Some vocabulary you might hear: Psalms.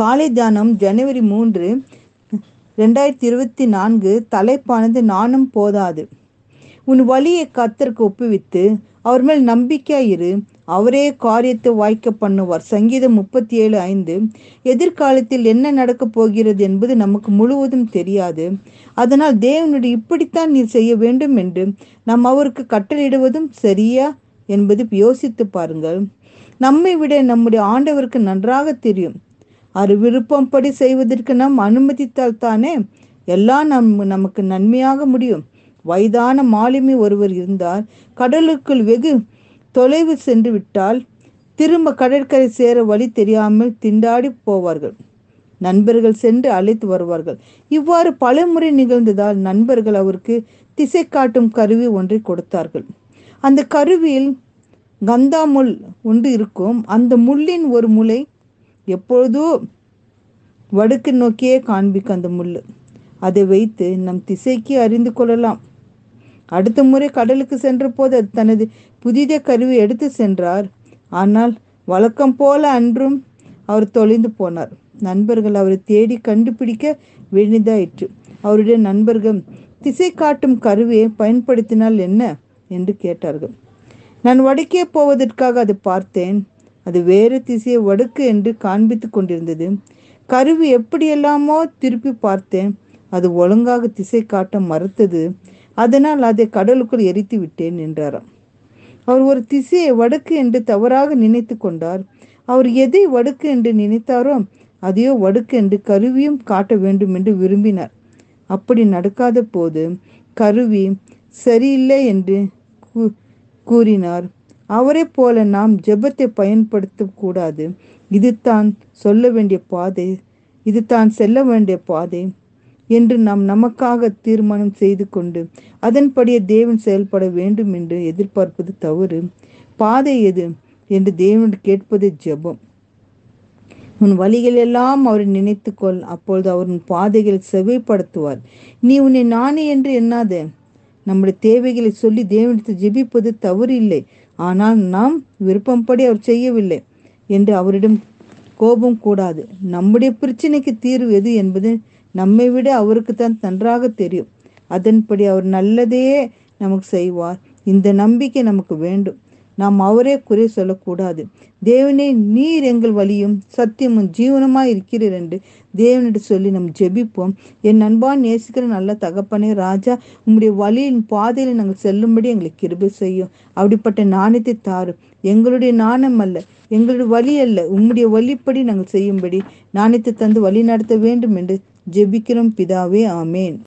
காலை தியானம் ஜனவரி 3, 2024. தலைப்பானது நானும் போதாது. உன் வழியை கர்த்தருக்கு ஒப்புவித்து அவர் மேல் நம்பிக்கையாயிரு, அவரே காரியத்தை வாய்க்க பண்ணுவார். சங்கீதம் 37:5. எதிர்காலத்தில் என்ன நடக்கப் போகிறது என்பது நமக்கு முழுவதும் தெரியாது. அதனால் தேவனுடைய இப்படித்தான் நீ செய்ய வேண்டும் என்று நாம் அவருக்கு கட்டளையிடுவதும் சரியா என்பது யோசித்து பாருங்கள். நம்மை விட நம்முடைய ஆண்டவருக்கு நன்றாக தெரியும். அவர் விருப்பம் படி செய்வதற்கு நாம் அனுமதித்தால் தானே எல்லாம் நமக்கு நன்மையாக முடியும். வயதான மாலுமி ஒருவர் இருந்தார். கடலுக்குள் வெகு தொலைவு சென்று விட்டால் திரும்ப கடற்கரை சேர வழி தெரியாமல் திண்டாடி போவார்கள். நண்பர்கள் சென்று அழைத்து வருவார்கள். இவ்வாறு பல முறை நிகழ்ந்ததால் நண்பர்கள் அவருக்கு திசை காட்டும் கருவி ஒன்றை கொடுத்தார்கள். அந்த கருவியில் கந்தா முள் ஒன்று இருக்கும். அந்த முள்ளின் ஒரு முளை எப்பொழுதோ வடக்கு நோக்கியே காண்பிக்கும். அந்த முள் அதை வைத்து நம் திசைக்கு அறிந்து கொள்ளலாம். அடுத்த முறை கடலுக்கு சென்ற போது அது தனது புதிய கருவி எடுத்து சென்றார். ஆனால் வழக்கம் போல அன்றும் அவர் தொலைந்து போனார். நண்பர்கள் அவரை தேடி கண்டுபிடிக்க வேண்டியதாயிற்று. அவருடைய நண்பர்கள், திசை காட்டும் கருவியை பயன்படுத்தினால் என்ன என்று கேட்டார்கள். நான் வடக்கே போவதற்காக அதை பார்த்தேன். அது வேறு திசையை வடக்கு என்று காண்பித்து கொண்டிருந்தது. கருவி எப்படியெல்லாமோ திருப்பி பார்த்தேன். அது ஒழுங்காக திசை காட்ட மறுத்தது. அதனால் அதை கடலுக்குள் எரித்து விட்டேன் என்றாராம். அவர் ஒரு திசையை வடக்கு என்று தவறாக நினைத்து கொண்டார். அவர் எதை வடக்கு என்று நினைத்தாரோ அதையோ வடக்கு என்று கருவியும் காட்ட வேண்டும் என்று விரும்பினார். அப்படி நடக்காத போது கருவி சரியில்லை என்று கூறினார். அவரை போல நாம் ஜெபத்தை பயன்படுத்தக்கூடாது. இது தான் செல்ல வேண்டிய பாதை என்று நாம் நமக்காக தீர்மானம் செய்து கொண்டு அதன்படியே தேவன் செயல்பட வேண்டும் என்று எதிர்பார்ப்பது தவறு. பாதை எது என்று தேவன் கேட்பது ஜெபம். உன் வழிகள் எல்லாம் அவரை நினைத்துக்கொள், அப்பொழுது அவரின் பாதைகள் செவைப்படுத்துவார். நீ உன்னை நானே என்று எண்ணாத. நம்முடைய தேவைகளை சொல்லி தேவனிடத்தில் ஜெபிப்பது தவறு இல்லை. ஆனால் நாம் விருப்பம்படி அவர் செய்யவில்லை என்று அவரிடம் கோபம் கூடாது. நம்முடைய பிரச்சனைக்கு தீர்வு எது என்பது நம்மை விட அவருக்கு தான் நன்றாக தெரியும். அதன்படி அவர் நல்லதையே நமக்கு செய்வார். இந்த நம்பிக்கை நமக்கு வேண்டும். நாம் அவரே குறை சொல்லக்கூடாது. தேவனே, நீர் எங்கள் வழியும் சத்தியமும் ஜீவனமாய் இருக்கிறீர் என்று தேவனிடம் சொல்லி நம் ஜெபிப்போம். என் அன்பான் நேசிக்கிற நல்ல தகப்பனே, ராஜா, உம்முடைய வழியின் பாதையில் நாங்கள் செல்லும்படி எங்களுக்கு கிருபை செய்யும். அப்படிப்பட்ட நாணயத்தை தாரும். எங்களுடைய நாணம் அல்ல, எங்களுடைய வழி அல்ல, உம்முடைய வழிப்படி நாங்கள் செய்யும்படி நாணயத்தை தந்து வழி நடத்த வேண்டும் என்று ஜெபிக்கிறோம் பிதாவே, ஆமேன்.